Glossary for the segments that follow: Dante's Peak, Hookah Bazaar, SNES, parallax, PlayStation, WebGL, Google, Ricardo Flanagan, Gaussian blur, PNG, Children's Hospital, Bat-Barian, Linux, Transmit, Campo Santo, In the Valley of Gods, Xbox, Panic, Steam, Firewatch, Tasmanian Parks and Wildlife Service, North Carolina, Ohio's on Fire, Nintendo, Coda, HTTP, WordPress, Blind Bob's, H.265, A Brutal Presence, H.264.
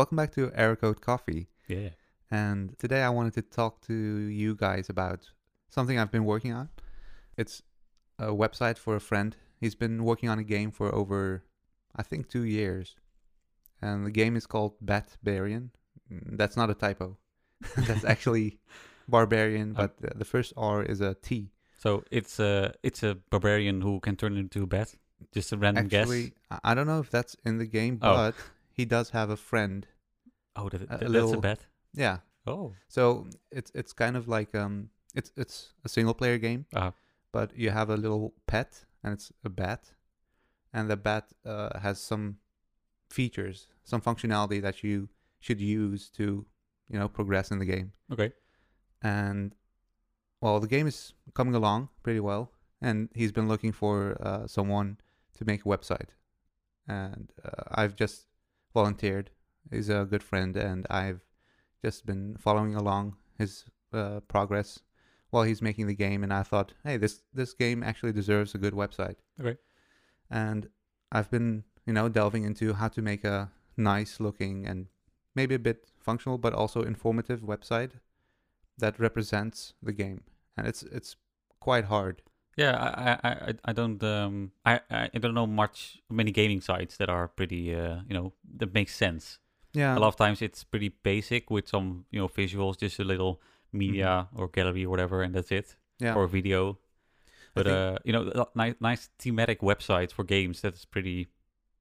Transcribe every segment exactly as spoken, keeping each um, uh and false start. Welcome back to Error Code Coffee. Yeah. And today I wanted to talk to you guys about something I've been working on. It's a website for a friend. He's been working on a game for over, I think, two years. And the game is called Bat-Barian. That's not a typo. That's actually barbarian, but um, the first R is a T. So it's a, it's a barbarian who can turn into a bat? Just a random actually, guess? Actually, I don't know if that's in the game, but oh. he does have a friend. Oh, that, that, a that's little, a bat? Yeah. Oh. So it's it's kind of like, um, it's it's a single-player game, uh-huh. but you have a little pet, and it's a bat. And the bat uh, has some features, some functionality that you should use to, you know, progress in the game. Okay. And, well, the game is coming along pretty well. And he's been looking for uh, someone to make a website. And uh, I've just volunteered. He's a good friend, and I've just been following along his uh, progress while he's making the game. And I thought, hey, this, this game actually deserves a good website. Okay. And I've been, you know, delving into how to make a nice looking and maybe a bit functional, but also informative website that represents the game. And it's it's quite hard. Yeah, I I I don't um I I don't know much many gaming sites that are pretty uh you know that makes sense. Yeah, a lot of times it's pretty basic with some you know visuals, just a little media mm-hmm. or gallery or whatever, and that's it. Yeah, or video. But think, uh you know nice nice thematic websites for games, that's pretty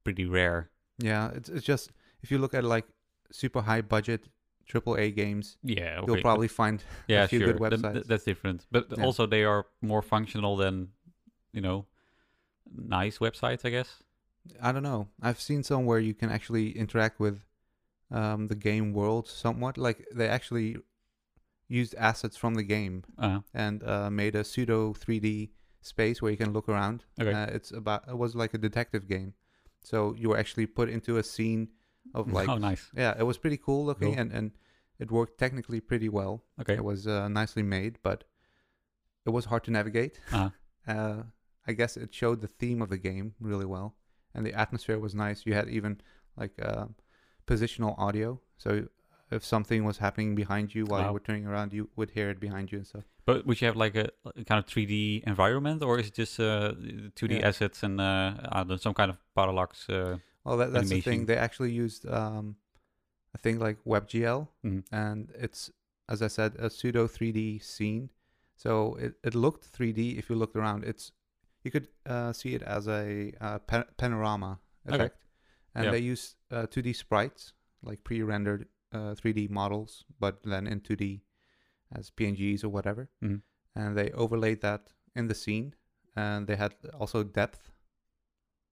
pretty rare. Yeah, it's it's just if you look at like super high budget triple A games, yeah, okay. you'll probably find yeah, a few sure. good websites. Th- that's different. But yeah. also they are more functional than, you know, nice websites, I guess. I don't know. I've seen some where you can actually interact with um, the game world somewhat. Like they actually used assets from the game uh-huh. and uh, made a pseudo three D space where you can look around. Okay. Uh, it's about, it was like a detective game. So you were actually put into a scene of like, oh, nice. Yeah, it was pretty cool looking cool. and and it worked technically pretty well. Okay. It was uh, nicely made, but it was hard to navigate. Uh-huh. uh, I guess it showed the theme of the game really well, and the atmosphere was nice. You had even like uh, positional audio, so if something was happening behind you while wow. you were turning around, you would hear it behind you and stuff. But would you have like a, a kind of three D environment, or is it just uh, two D yeah. assets and uh, I don't know, some kind of parallax? Uh... Well, that, that's animation. The thing. They actually used um, a thing like WebGL, mm-hmm. and it's, as I said, a pseudo three D scene. So it, it looked three D if you looked around. It's you could uh, see it as a uh, pa- panorama effect, okay. and yeah. they used uh, two D sprites, like pre-rendered uh, three D models, but then in two D as P N Gs or whatever, mm-hmm. and they overlaid that in the scene, and they had also depth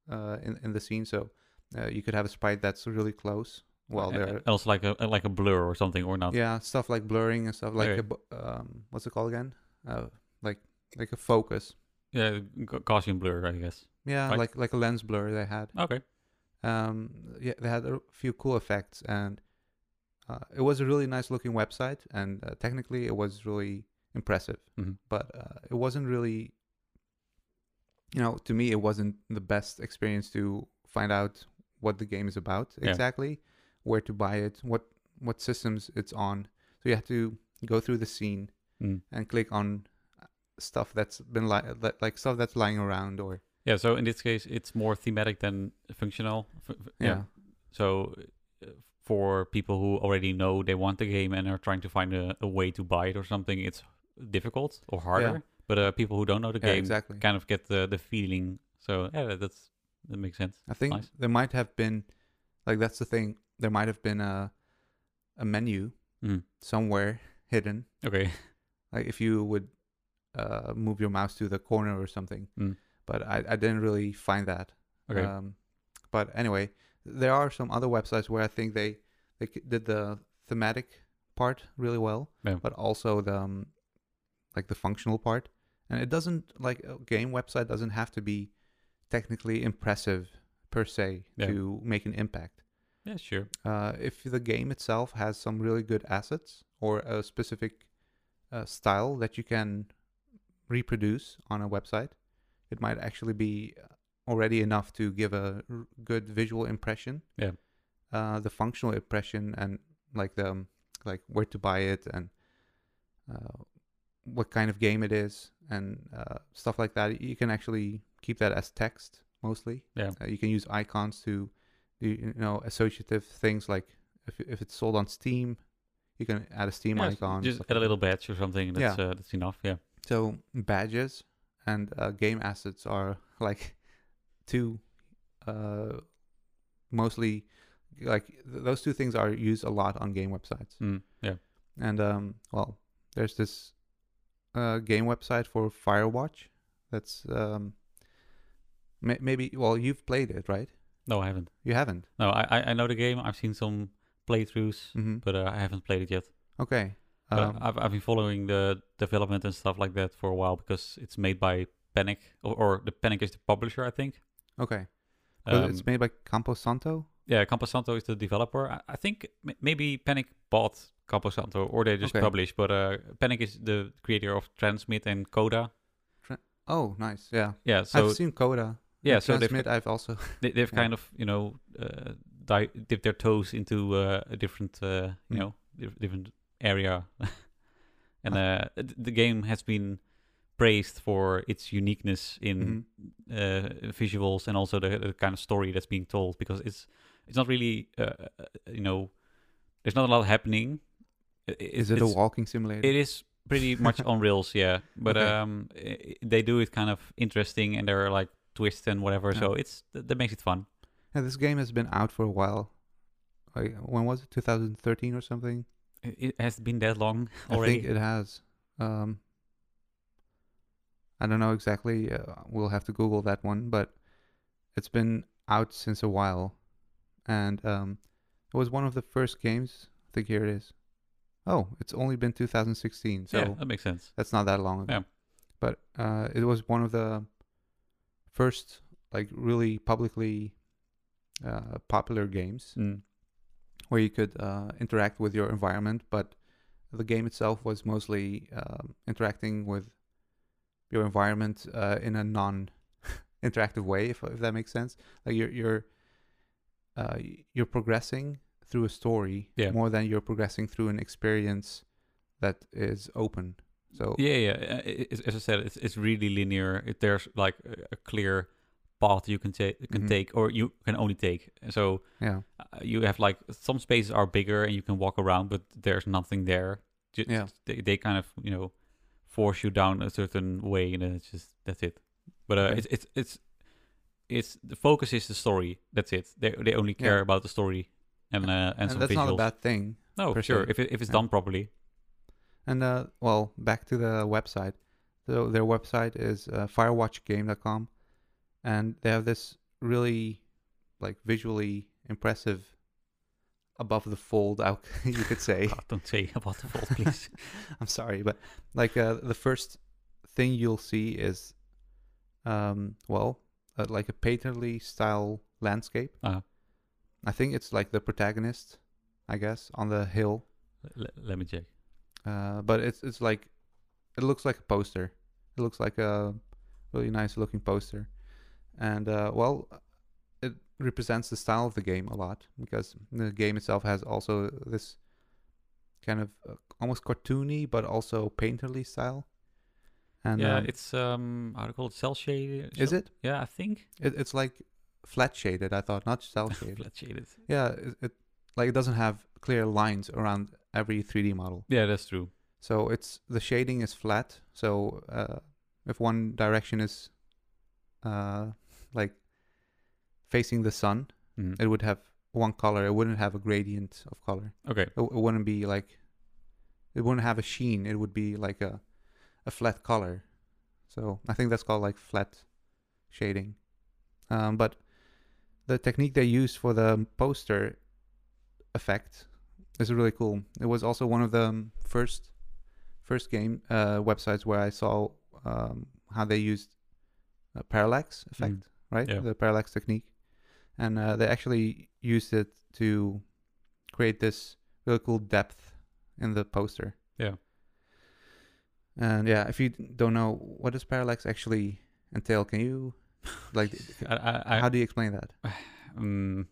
uh, in in the scene, so. Uh, you could have a sprite that's really close. Well, there else like a like a blur or something or not. Yeah, stuff like blurring and stuff like okay. a, um, what's it called again? Uh, like like a focus. Yeah, Gaussian blur, I guess. Yeah, right? like like a lens blur they had. Okay. Um, yeah, they had a few cool effects, and uh, it was a really nice looking website, and uh, technically it was really impressive. Mm-hmm. But uh, it wasn't really, you know, to me it wasn't the best experience to find out what the game is about exactly, yeah. where to buy it, what what systems it's on. So you have to go through the scene mm. and click on stuff that's been li- like stuff that's lying around or yeah. So in this case, it's more thematic than functional. F- f- yeah. yeah. So for people who already know they want the game and are trying to find a, a way to buy it or something, it's difficult or harder. Yeah. But uh, people who don't know the yeah, game exactly. kind of get the the feeling. So yeah, that's. That makes sense. I think nice. There might have been, like that's the thing, there might have been a a menu mm. somewhere hidden. Okay. Like if you would uh, move your mouse to the corner or something. Mm. But I, I didn't really find that. Okay. Um, but anyway, there are some other websites where I think they, they did the thematic part really well, yeah. but also the um, like the functional part. And it doesn't, like a game website doesn't have to be technically impressive per se yeah. to make an impact. Yeah, sure. Uh, if the game itself has some really good assets or a specific uh, style that you can reproduce on a website, it might actually be already enough to give a r- good visual impression. Yeah. uh, the functional impression and like the like where to buy it and uh, what kind of game it is and uh, stuff like that. You can actually keep that as text mostly. Yeah. Uh, you can use icons to do, you know, associative things, like if if it's sold on Steam, you can add a Steam yeah, icon. Just add a little badge or something. That's, yeah. uh, that's enough. Yeah. So badges and uh, game assets are like two, uh, mostly like th those two things are used a lot on game websites. Mm, yeah. And um, well, there's this uh, game website for Firewatch. That's um, may maybe well you've played it, right? No, I haven't. You haven't? No, I I know the game. I've seen some playthroughs, mm-hmm. but uh, I haven't played it yet. Okay. Um, I've I've been following the development and stuff like that for a while because it's made by Panic, or, or the Panic is the publisher, I think. Okay. Um, but it's made by Campo Santo. Yeah, Campo Santo is the developer. I, I think m maybe Panic bought Campo Santo, or they just okay. published. But uh, Panic is the creator of Transmit and Coda. Tra oh, nice. Yeah. Yeah. So I've seen Coda. Yeah. And so Transmit, I've also they, they've yeah. kind of you know uh, di dipped their toes into uh, a different uh, you mm. know di different. area and uh, the game has been praised for its uniqueness in mm-hmm. uh, visuals and also the, the kind of story that's being told, because it's it's not really uh, you know there's not a lot happening. It, is it a walking simulator? It is pretty much on rails, yeah, but okay. um it, they do it kind of interesting, and there are like twists and whatever, yeah. so it's th that makes it fun. Yeah, this game has been out for a while. Like, when was it, two thousand thirteen or something? It has been that long already. I think it has. Um, I don't know exactly. Uh, we'll have to Google that one, but it's been out since a while. And um, it was one of the first games. I think here it is. Oh, it's only been two thousand sixteen. So yeah, that makes sense. That's not that long ago. Yeah. But uh, it was one of the first, like, really publicly uh, popular games. Mm. Where you could uh, interact with your environment, but the game itself was mostly um, interacting with your environment uh, in a non-interactive way, if if that makes sense. Like you're you're uh, you're progressing through a story yeah. more than you're progressing through an experience that is open. So yeah, yeah. As I said, it's it's really linear. It, there's like a clear path you can take can mm-hmm. take or you can only take, so yeah uh, you have like some spaces are bigger and you can walk around, but there's nothing there. Just, yeah they, they kind of you know force you down a certain way, and then it's just that's it. But uh, okay. it's, it's it's it's the focus is the story, that's it. They, they only care yeah. about the story and uh and, and some that's visuals. Not a bad thing. No, for sure, if, it, if it's yeah. done properly. And uh well, back to the website. So their website is uh, Firewatch Game dot com. And they have this really, like, visually impressive above-the-fold, you could say. God, don't say above-the-fold, please. I'm sorry, but, like, uh, the first thing you'll see is, um, well, uh, like a painterly-style landscape. Uh-huh. I think it's, like, the protagonist, I guess, on the hill. L let me check. Uh, but it's, it's, like, it looks like a poster. It looks like a really nice-looking poster. And, uh, well, it represents the style of the game a lot, because the game itself has also this kind of uh, almost cartoony, but also painterly style. And yeah, um, it's, um, how do you call it, cell shaded? Is it? Yeah, I think. It, it's like flat shaded, I thought, not cell shaded. Flat shaded. Yeah, it, it, like it doesn't have clear lines around every three D model. Yeah, that's true. So it's the shading is flat. So uh, if one direction is... Uh, like facing the sun, mm-hmm. it would have one color. It wouldn't have a gradient of color. Okay. It, it wouldn't be like, it wouldn't have a sheen. It would be like a, a flat color. So I think that's called like flat shading. Um, but the technique they used for the poster effect is really cool. It was also one of the first, first game uh, websites where I saw um, how they used Uh, parallax effect, mm. right? Yeah. The parallax technique. And uh, they actually used it to create this really cool depth in the poster. Yeah. And yeah, if you don't know, what does parallax actually entail? Can you, like, I, I, how do you explain that? Um,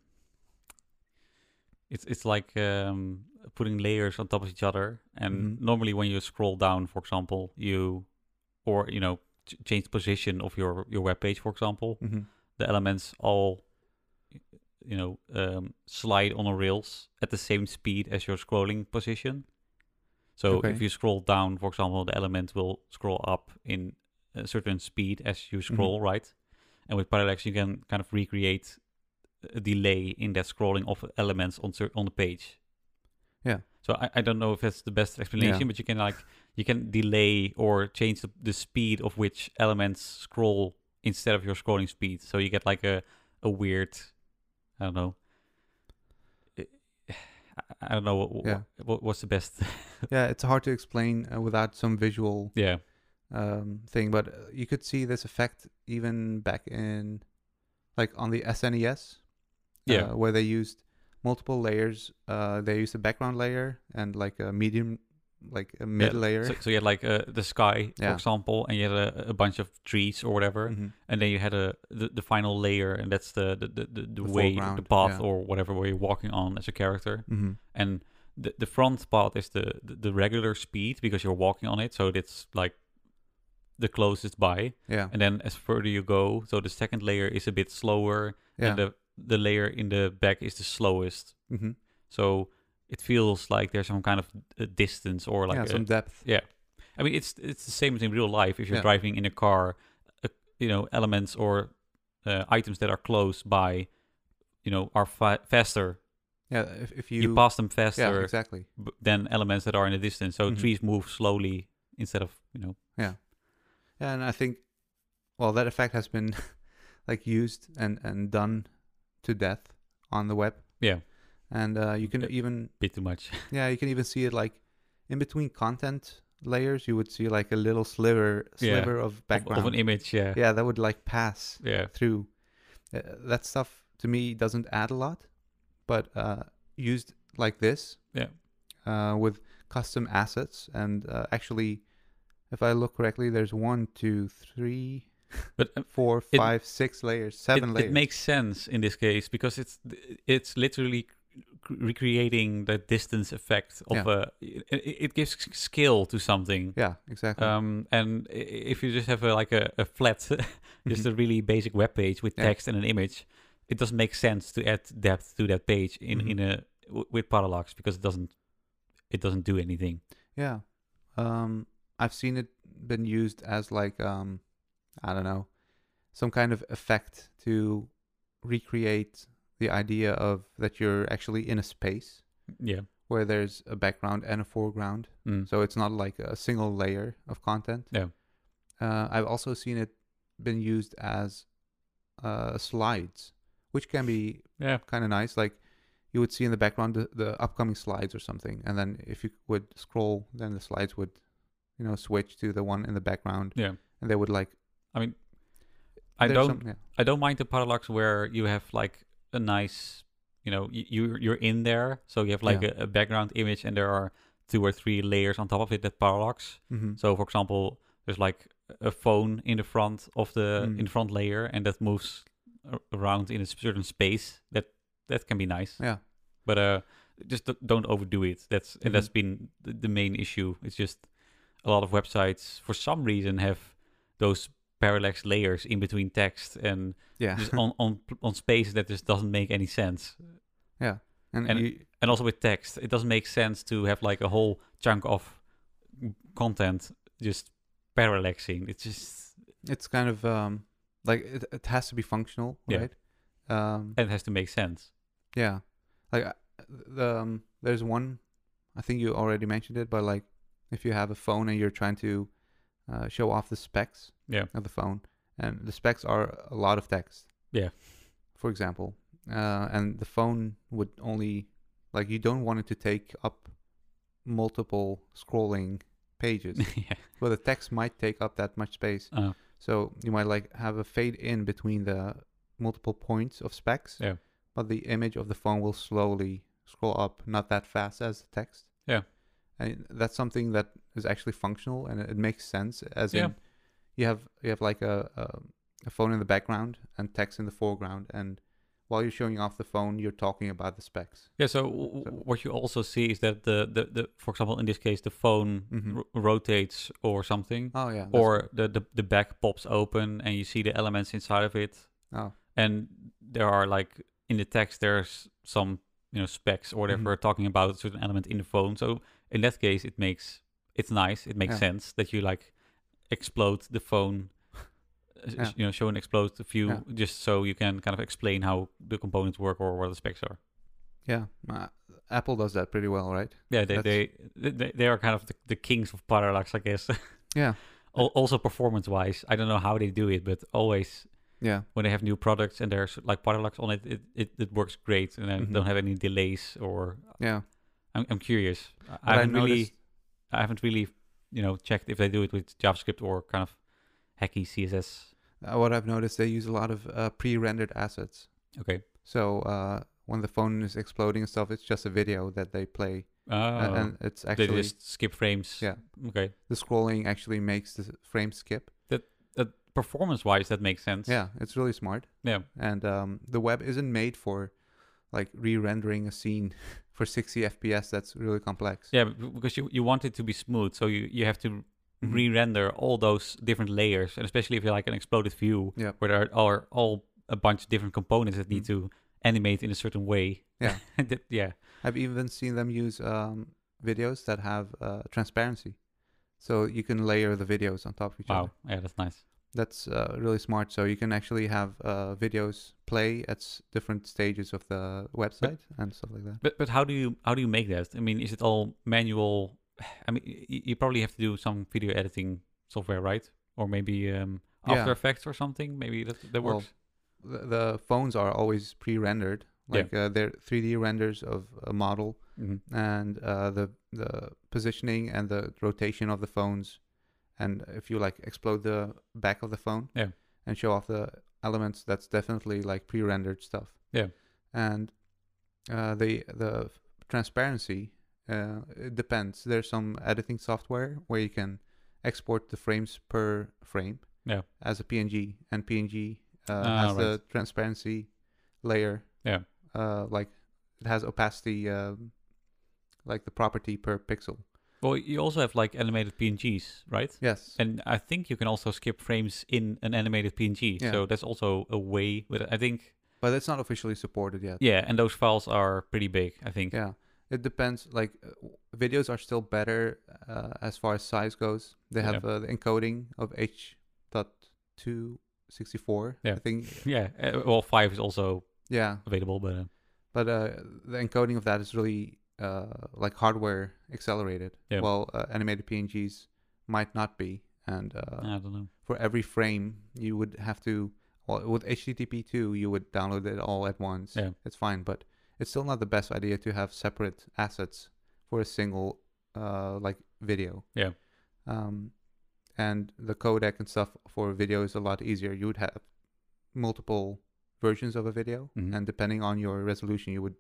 It's it's like um, putting layers on top of each other. And mm-hmm. normally when you scroll down, for example, you or you know ch change position of your your web page, for example, mm-hmm. the elements all you know um, slide on a rails at the same speed as your scrolling position. So okay. if you scroll down, for example, the element will scroll up in a certain speed as you scroll, mm-hmm. right? And with parallax, you can kind of recreate a delay in that scrolling of elements on on the page. Yeah. So I, I don't know if that's the best explanation, yeah. but you can like you can delay or change the, the speed of which elements scroll instead of your scrolling speed. So you get like a a weird, I don't know. I don't know what, yeah. what what's the best. Yeah, it's hard to explain uh, without some visual yeah um, thing. But you could see this effect even back in, like on the S N E S, yeah, uh, where they used multiple layers. Uh, they used a background layer and like a medium, like a mid yeah. layer. So, so you had like uh, the sky, yeah. for example, and you had a, a bunch of trees or whatever, mm-hmm. and then you had a the, the final layer, and that's the the the, the, the way round, the path yeah. or whatever way you're walking on as a character, mm-hmm. and the the front path is the, the the regular speed because you're walking on it, so it's like the closest by, yeah. and then as further you go, so the second layer is a bit slower, yeah. and the the layer in the back is the slowest, mm-hmm. so. It feels like there's some kind of a distance or like yeah, a, some depth. Yeah, I mean it's it's the same as in real life. If you're yeah. driving in a car, uh, you know elements or uh, items that are close by, you know, are fa faster. Yeah, if, if you, you pass them faster, yeah, exactly. b than elements that are in a distance. So mm-hmm. trees move slowly instead of you know. Yeah, and I think, well, that effect has been like used and and done to death on the web. Yeah. And uh, you can a even bit too much. Yeah, you can even see it like in between content layers. You would see like a little sliver, sliver yeah. of background of, of an image. Yeah, yeah, that would like pass yeah. through. Uh, that stuff to me doesn't add a lot, but uh, used like this, yeah, uh, with custom assets. And uh, actually, if I look correctly, there's one, two, three. But um, four, five, it, six layers, seven it, layers. It makes sense in this case because it's it's literally recreating the distance effect of yeah. a. It gives scale to something. Yeah, exactly. Um, and if you just have a, like a, a flat, just mm-hmm. a really basic web page with text yeah. and an image, it doesn't make sense to add depth to that page in mm-hmm. in a w with parallax because it doesn't it doesn't do anything. Yeah, um, I've seen it been used as like. Um, I don't know, some kind of effect to recreate the idea of that you're actually in a space yeah. where there's a background and a foreground. Mm. So it's not like a single layer of content. Yeah. Uh, I've also seen it been used as uh, slides, which can be yeah. kind of nice. Like you would see in the background the, the upcoming slides or something. And then if you would scroll, then the slides would, you know, switch to the one in the background. Yeah. And they would like... I mean, I There's don't, some, yeah. I don't mind the parallax where you have like a nice, you know, you you're in there, so you have like yeah. a, a background image, and there are two or three layers on top of it that parallax. Mm-hmm. So, for example, there's like a phone in the front of the mm. in the front layer, and that moves around in a certain space. That that can be nice. Yeah, but uh, just don't overdo it. That's mm-hmm. and that's been the main issue. It's just a lot of websites for some reason have those parallax layers in between text and yeah. just on, on on space that just doesn't make any sense. Yeah, and and, you, and also with text, it doesn't make sense to have like a whole chunk of content just parallaxing. It's just it's kind of um, like it, it has to be functional, yeah. right? Um, and it has to make sense. Yeah, like uh, the, um, there's one. I think you already mentioned it, but like if you have a phone and you're trying to Uh, show off the specs yeah. of the phone, and the specs are a lot of text. Yeah, for example, uh, and the phone would only like you don't want it to take up multiple scrolling pages. yeah, well, the text might take up that much space, uh, so you might like have a fade in between the multiple points of specs. Yeah, but the image of the phone will slowly scroll up, not that fast as the text. Yeah. And that's something that is actually functional, and it makes sense. As yeah. in, you have you have like a, a a phone in the background and text in the foreground, and while you're showing off the phone, you're talking about the specs. Yeah, so, w so. what you also see is that the, the, the for example, in this case, the phone mm-hmm. rotates or something. Oh, yeah. Or the, the, the back pops open and you see the elements inside of it. Oh. And there are, like, in the text, there's some, you know, specs or whatever mm-hmm. talking about a certain element in the phone. So in that case, it makes, it's nice. It makes yeah. sense that you, like, explode the phone. Yeah. You know, show an explosive view yeah. just so you can kind of explain how the components work or what the specs are. Yeah, uh, Apple does that pretty well, right? Yeah, they they, they they are kind of the, the kings of parallax, I guess. Yeah. Also performance-wise, I don't know how they do it, but always yeah. when they have new products and there's like parallax on it, it, it, it works great and I mm-hmm. don't have any delays or... Yeah. I'm, I'm curious. But I haven't I noticed... really, I haven't really, you know, checked if they do it with JavaScript or kind of hacky C S S. Uh, what I've noticed, they use a lot of uh, pre-rendered assets. Okay. So uh, when the phone is exploding and stuff, it's just a video that they play. Oh. And, and it's actually... They just skip frames. Yeah. Okay. The scrolling actually makes the frame skip. That, that performance-wise, that makes sense. Yeah, it's really smart. Yeah. And um, the web isn't made for like re-rendering a scene for sixty F P S. That's really complex. Yeah, because you, you want it to be smooth, so you, you have to... re-render all those different layers, and especially if you're like an exploded view yep. where there are all a bunch of different components that need mm. to animate in a certain way. Yeah. that, yeah. I've even seen them use um, videos that have uh, transparency. So you can layer the videos on top of each wow. other. Wow. Yeah, that's nice. That's uh, really smart. So you can actually have uh, videos play at s different stages of the website but, and stuff like that. But but how do you how do you make that? I mean, is it all manual? I mean, you probably have to do some video editing software, right? Or maybe um, After yeah. Effects or something. Maybe that, that well, works. The, the phones are always pre-rendered. Like yeah. uh, they're three D renders of a model. Mm-hmm. And uh, the, the positioning and the rotation of the phones. And if you like explode the back of the phone yeah. and show off the elements, that's definitely like pre-rendered stuff. Yeah. And uh, the, the transparency... Uh, it depends. There's some editing software where you can export the frames per frame yeah. as a P N G, and P N G uh, ah, has right. the transparency layer. Yeah, uh, like it has opacity, um, like the property per pixel. Well, you also have like animated P N Gs, right? Yes. And I think you can also skip frames in an animated P N G. Yeah. So that's also a way. With, I think, but it's not officially supported yet. Yeah, and those files are pretty big, I think. Yeah. It depends. Like uh, videos are still better uh, as far as size goes. They have yeah. uh, the encoding of H two sixty-four. Yeah. I think. Yeah. Uh, well, five is also yeah available, but uh... but uh, the encoding of that is really uh, like hardware accelerated. Yeah. Well, uh, animated P N Gs might not be, and uh, I don't know. For every frame, you would have to. Well, with H T T P two, you would download it all at once. Yeah. It's fine, but. It's still not the best idea to have separate assets for a single uh, like video. Yeah. Um, and the codec and stuff for video is a lot easier. You would have multiple versions of a video, mm-hmm. and depending on your resolution, you would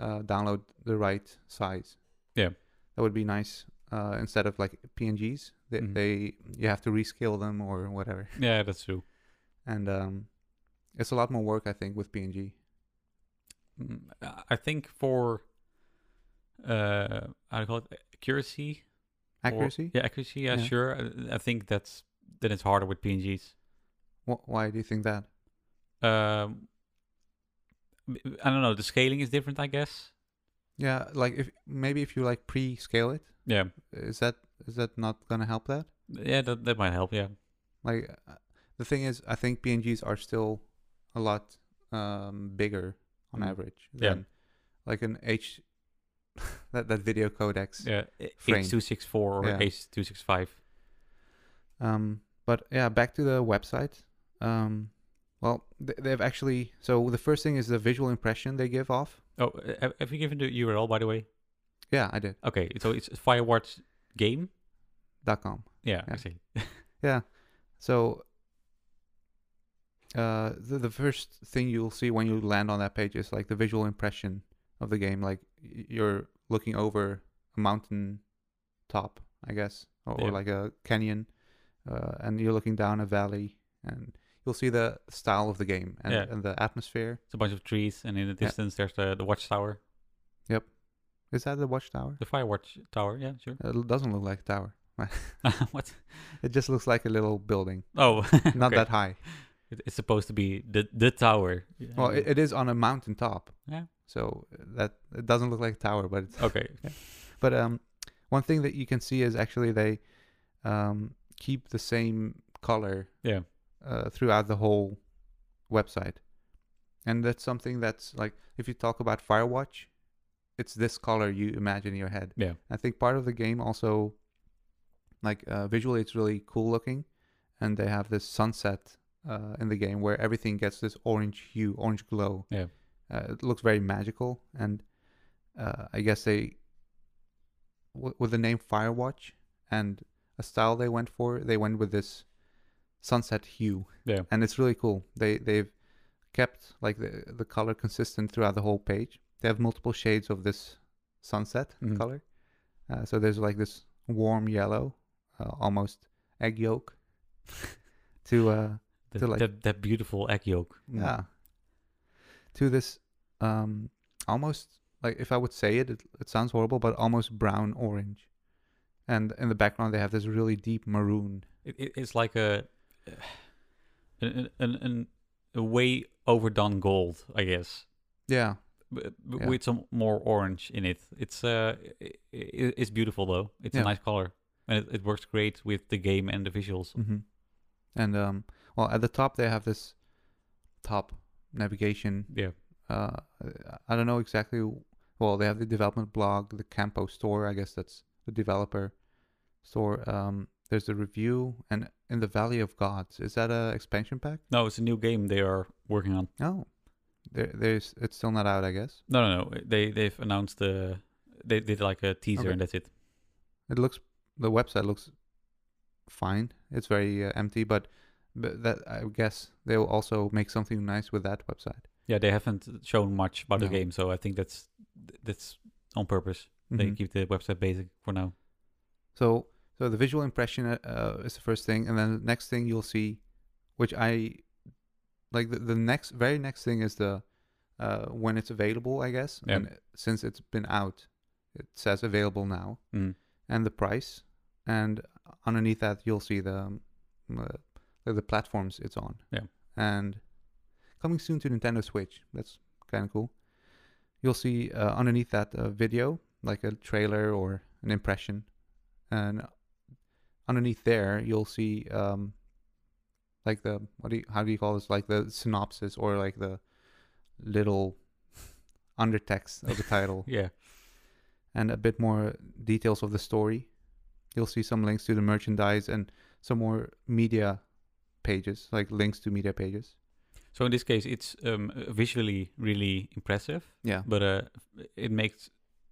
uh, download the right size. Yeah. That would be nice. Uh, instead of like P N Gs, they, mm-hmm. they you have to rescale them or whatever. Yeah, that's true. And um, it's a lot more work, I think, with P N G. I think for uh, how do you call it? Accuracy, accuracy, or, yeah, accuracy. Yeah, yeah. Sure. I, I think that's then it's harder with P N Gs. What, why do you think that? Um, I don't know. The scaling is different, I guess. Yeah, like if maybe if you like pre-scale it. Yeah. Is that is that not gonna help that? Yeah, that that might help. Yeah. Like uh, the thing is, I think P N Gs are still a lot um, bigger. On average, yeah, like an H, that that video codecs, yeah, H two sixty-four or yeah. H two sixty-five. Um, but yeah, back to the website. Um, well, they, they've actually so the first thing is the visual impression they give off. Oh, have you given the U R L by the way? Yeah, I did. Okay, so it's Firewatch Game dot com. Yeah, yeah, I see. Yeah, so. Uh, the, the first thing you'll see when you land on that page is like the visual impression of the game. Like you're looking over a mountain top, I guess, or, yeah. or like a canyon, uh, and you're looking down a valley, and you'll see the style of the game and, yeah. and the atmosphere. It's a bunch of trees, and in the distance, yeah. there's the, the watchtower. Yep. Is that the watchtower? The Firewatch tower, yeah, sure. It doesn't look like a tower. What? It just looks like a little building. Oh. Not okay. that high. It's supposed to be the the tower. Well, it, it is on a mountain top. Yeah. So that it doesn't look like a tower, but it's okay. Yeah. But um, one thing that you can see is actually they um keep the same color. Yeah. Uh, throughout the whole website, and that's something that's like if you talk about Firewatch, it's this color you imagine in your head. Yeah. I think part of the game also, like uh, visually, it's really cool looking, and they have this sunset. Uh, in the game where everything gets this orange hue, orange glow. Yeah, uh, it looks very magical. And uh, I guess they, w- with the name Firewatch and a style they went for, they went with this sunset hue. Yeah, and it's really cool. They they've kept like the the color consistent throughout the whole page. They have multiple shades of this sunset mm-hmm. color. Uh, so there's like this warm yellow, uh, almost egg yolk, to. Uh, The, like, that, that beautiful egg yolk. Yeah. To this um, almost, like if I would say it, it, it sounds horrible, but almost brown orange. And in the background, they have this really deep maroon. It, it, it's like a, an, an, an, a way overdone gold, I guess. Yeah. B- b- yeah. With some more orange in it. It's uh, it, it's beautiful, though. It's yeah. a nice color. And it, it works great with the game and the visuals. Mm-hmm. And... um. Well, at the top, they have this top navigation. Yeah. Uh, I don't know exactly. Well, they have the development blog, the Campo store. I guess that's the developer store. Um, there's the review. And In the Valley of Gods. Is that an expansion pack? No, it's a new game they are working on. Oh. There, there's, it's still not out, I guess? No, no, no. They, they've announced the... They did like a teaser okay. and that's it. It looks... The website looks fine. It's very uh, empty, but... But that I guess they will also make something nice with that website. Yeah, they haven't shown much about no. the game, so I think that's that's on purpose. Mm-hmm. They keep the website basic for now. So, so the visual impression uh, is the first thing, and then the next thing you'll see, which I like. The, the next, very next thing is the uh, when it's available, I guess. Yeah. And since it's been out, it says available now, mm. and the price, and underneath that you'll see the. Uh, the platforms it's on. Yeah. And coming soon to Nintendo Switch. That's kind of cool. You'll see uh, underneath that a video, like a trailer or an impression. And underneath there, you'll see um, like the, what do you, how do you call this? Like the synopsis or like the little undertext of the title. Yeah. And a bit more details of the story. You'll see some links to the merchandise and some more media pages, like links to media pages. So in this case, it's um, visually really impressive. Yeah. But uh, it makes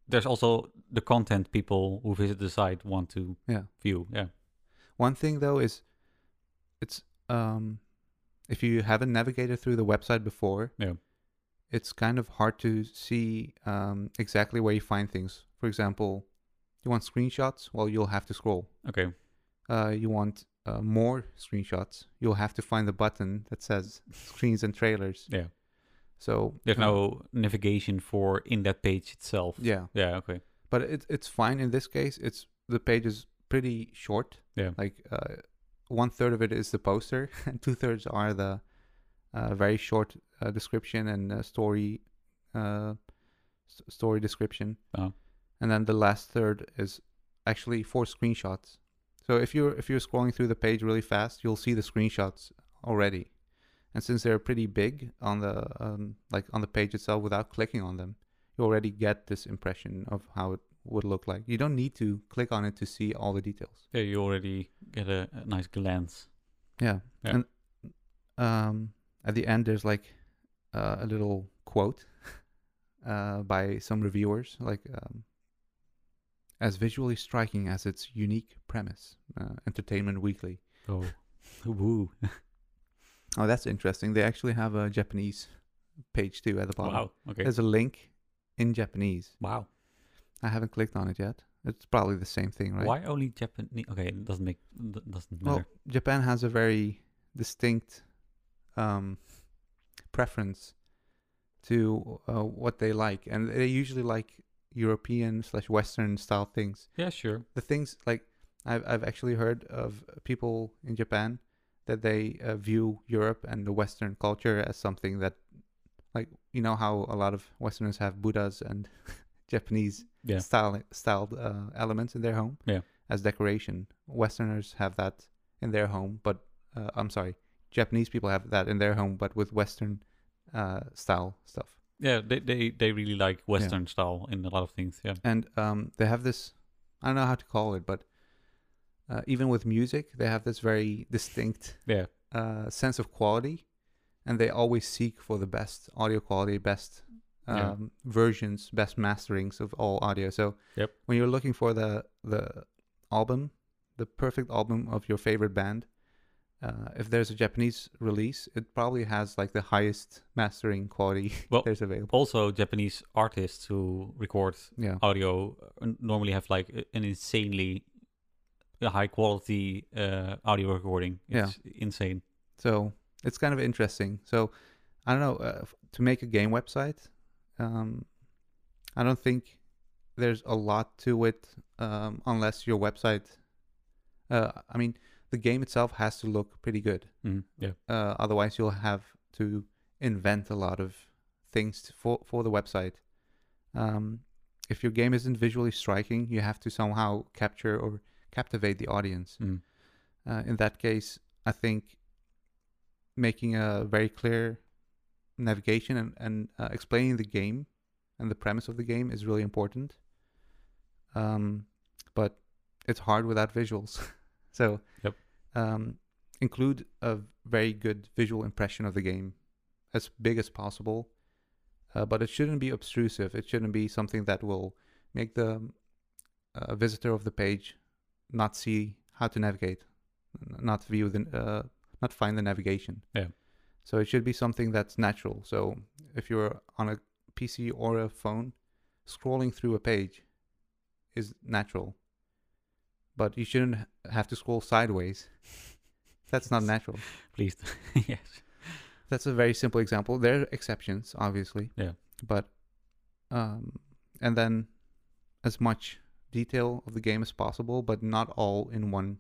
there's also the content people who visit the site want to yeah. view. Yeah. One thing though is, it's um, if you haven't navigated through the website before, yeah. it's kind of hard to see um, exactly where you find things. For example, you want screenshots? Well, you'll have to scroll. Okay. Uh, you want. Uh, more screenshots, you'll have to find the button that says screens and trailers. Yeah. So there's um, no navigation for in that page itself. Yeah. Yeah. Okay. But it, it's fine in this case. It's the page is pretty short. Yeah. Like uh, one third of it is the poster, and two thirds are the uh, very short uh, description and uh, story uh, s- story description. Uh-huh. And then the last third is actually four screenshots. So if you're if you're scrolling through the page really fast, you'll see the screenshots already, and since they're pretty big on the um, like on the page itself, without clicking on them, you already get this impression of how it would look like. You don't need to click on it to see all the details. Yeah, you already get a, a nice glance. Yeah, yeah. And um, at the end, there's like uh, a little quote uh, by some reviewers, like. Um, As visually striking as its unique premise, uh, Entertainment Weekly. Oh, woo! Oh, that's interesting. They actually have a Japanese page too at the bottom. Wow. Okay. There's a link in Japanese. Wow. I haven't clicked on it yet. It's probably the same thing, right? Why only Japanese? Okay, it doesn't make doesn't matter. Well, Japan has a very distinct um, preference to uh, what they like, and they usually like European slash Western style things. Yeah, sure. The things like I've I've actually heard of people in Japan that they uh, view Europe and the Western culture as something that, like, you know how a lot of Westerners have Buddhas and Japanese yeah. style styled uh, elements in their home yeah. as decoration. Westerners have that in their home, but uh, I'm sorry, Japanese people have that in their home, but with Western uh, style stuff. Yeah, they they, they really like Western yeah. style in a lot of things. Yeah, and um, they have this, I don't know how to call it, but uh, even with music, they have this very distinct yeah. uh, sense of quality, and they always seek for the best audio quality, best um, yeah. versions, best masterings of all audio. So yep. when you're looking for the the album, the perfect album of your favorite band, Uh, if there's a Japanese release, it probably has like the highest mastering quality well, there's available. Also, Japanese artists who record yeah. audio normally have like an insanely high quality uh, audio recording. It's yeah. insane. So it's kind of interesting. So I don't know, uh, to make a game website, um, I don't think there's a lot to it um, unless your website, uh, I mean... the game itself has to look pretty good. Mm, yeah. Uh, otherwise, you'll have to invent a lot of things to, for, for the website. Um, if your game isn't visually striking, you have to somehow capture or captivate the audience. Mm. Uh, in that case, I think making a very clear navigation and, and uh, explaining the game and the premise of the game is really important. Um, but it's hard without visuals. So yep. um, include a very good visual impression of the game, as big as possible, uh, but it shouldn't be obtrusive. It shouldn't be something that will make the uh, visitor of the page not see how to navigate, not view the, uh, not find the navigation. Yeah. So it should be something that's natural. So if you're on a P C or a phone, scrolling through a page is natural. But you shouldn't have to scroll sideways. That's not natural. Please. Yes. That's a very simple example. There are exceptions, obviously. Yeah. But, um, and then as much detail of the game as possible, but not all in one,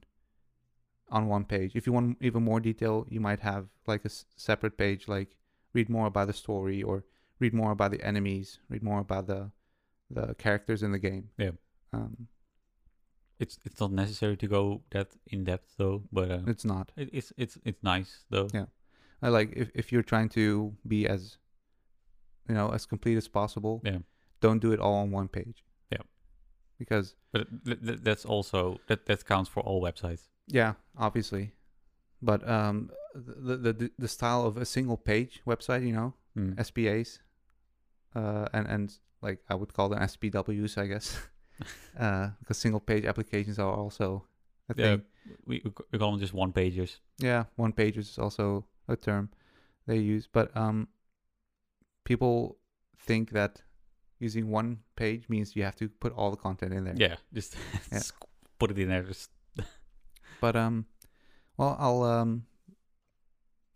on one page. If you want even more detail, you might have like a s- separate page, like read more about the story or read more about the enemies, read more about the, the characters in the game. Yeah. Um, It's it's not necessary to go that in depth though, but uh, it's not. It, it's it's it's nice though. Yeah, I like if if you're trying to be as, you know, as complete as possible. Yeah. Don't do it all on one page. Yeah. Because. But th- th- that's also that that counts for all websites. Yeah, obviously, but um, the the the style of a single page website, you know, mm. S P As, uh, and and like I would call them S P Ws, I guess. uh because single page applications are also I yeah, think we, we call them just one pagers. Yeah, one pagers is also a term they use, but um people think that using one page means you have to put all the content in there. Yeah, just, yeah. just put it in there just but um well I'll um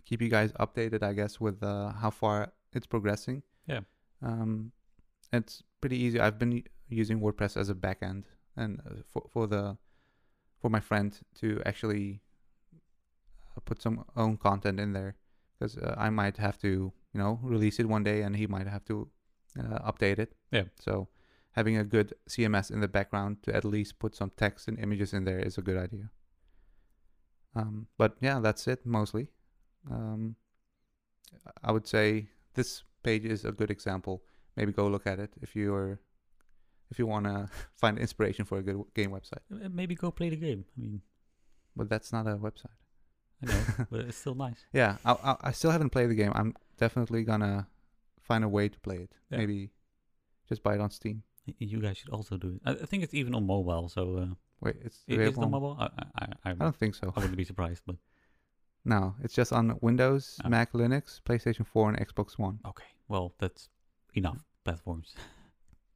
keep you guys updated, I guess, with uh how far it's progressing. Yeah. Um it's pretty easy. I've been using WordPress as a backend, and for for the for my friend to actually put some own content in there, because uh, I might have to, you know, release it one day, and he might have to uh, update it. Yeah. So having a good C M S in the background to at least put some text and images in there is a good idea. Um, but yeah, that's it mostly. Um, I would say this page is a good example. Maybe go look at it if you're. If you want to find inspiration for a good game website, maybe go play the game. I mean, but that's not a website. I know, but it's still nice. Yeah, I, I, I still haven't played the game. I'm definitely gonna find a way to play it. Yeah. Maybe just buy it on Steam. You guys should also do it. I think it's even on mobile. So uh, wait, it's available on mobile? I, I, I, I don't think so. I wouldn't be surprised, but no, it's just on Windows, oh. Mac, Linux, PlayStation four, and Xbox One. Okay, well that's enough platforms.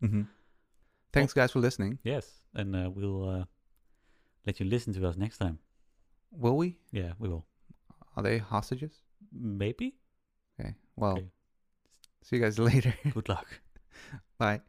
Mm-hmm. Thanks, guys, for listening. Yes, and uh, we'll uh, let you listen to us next time. Will we? Yeah, we will. Are they hostages? Maybe. Okay. Well, okay. See you guys later. Good luck. Bye.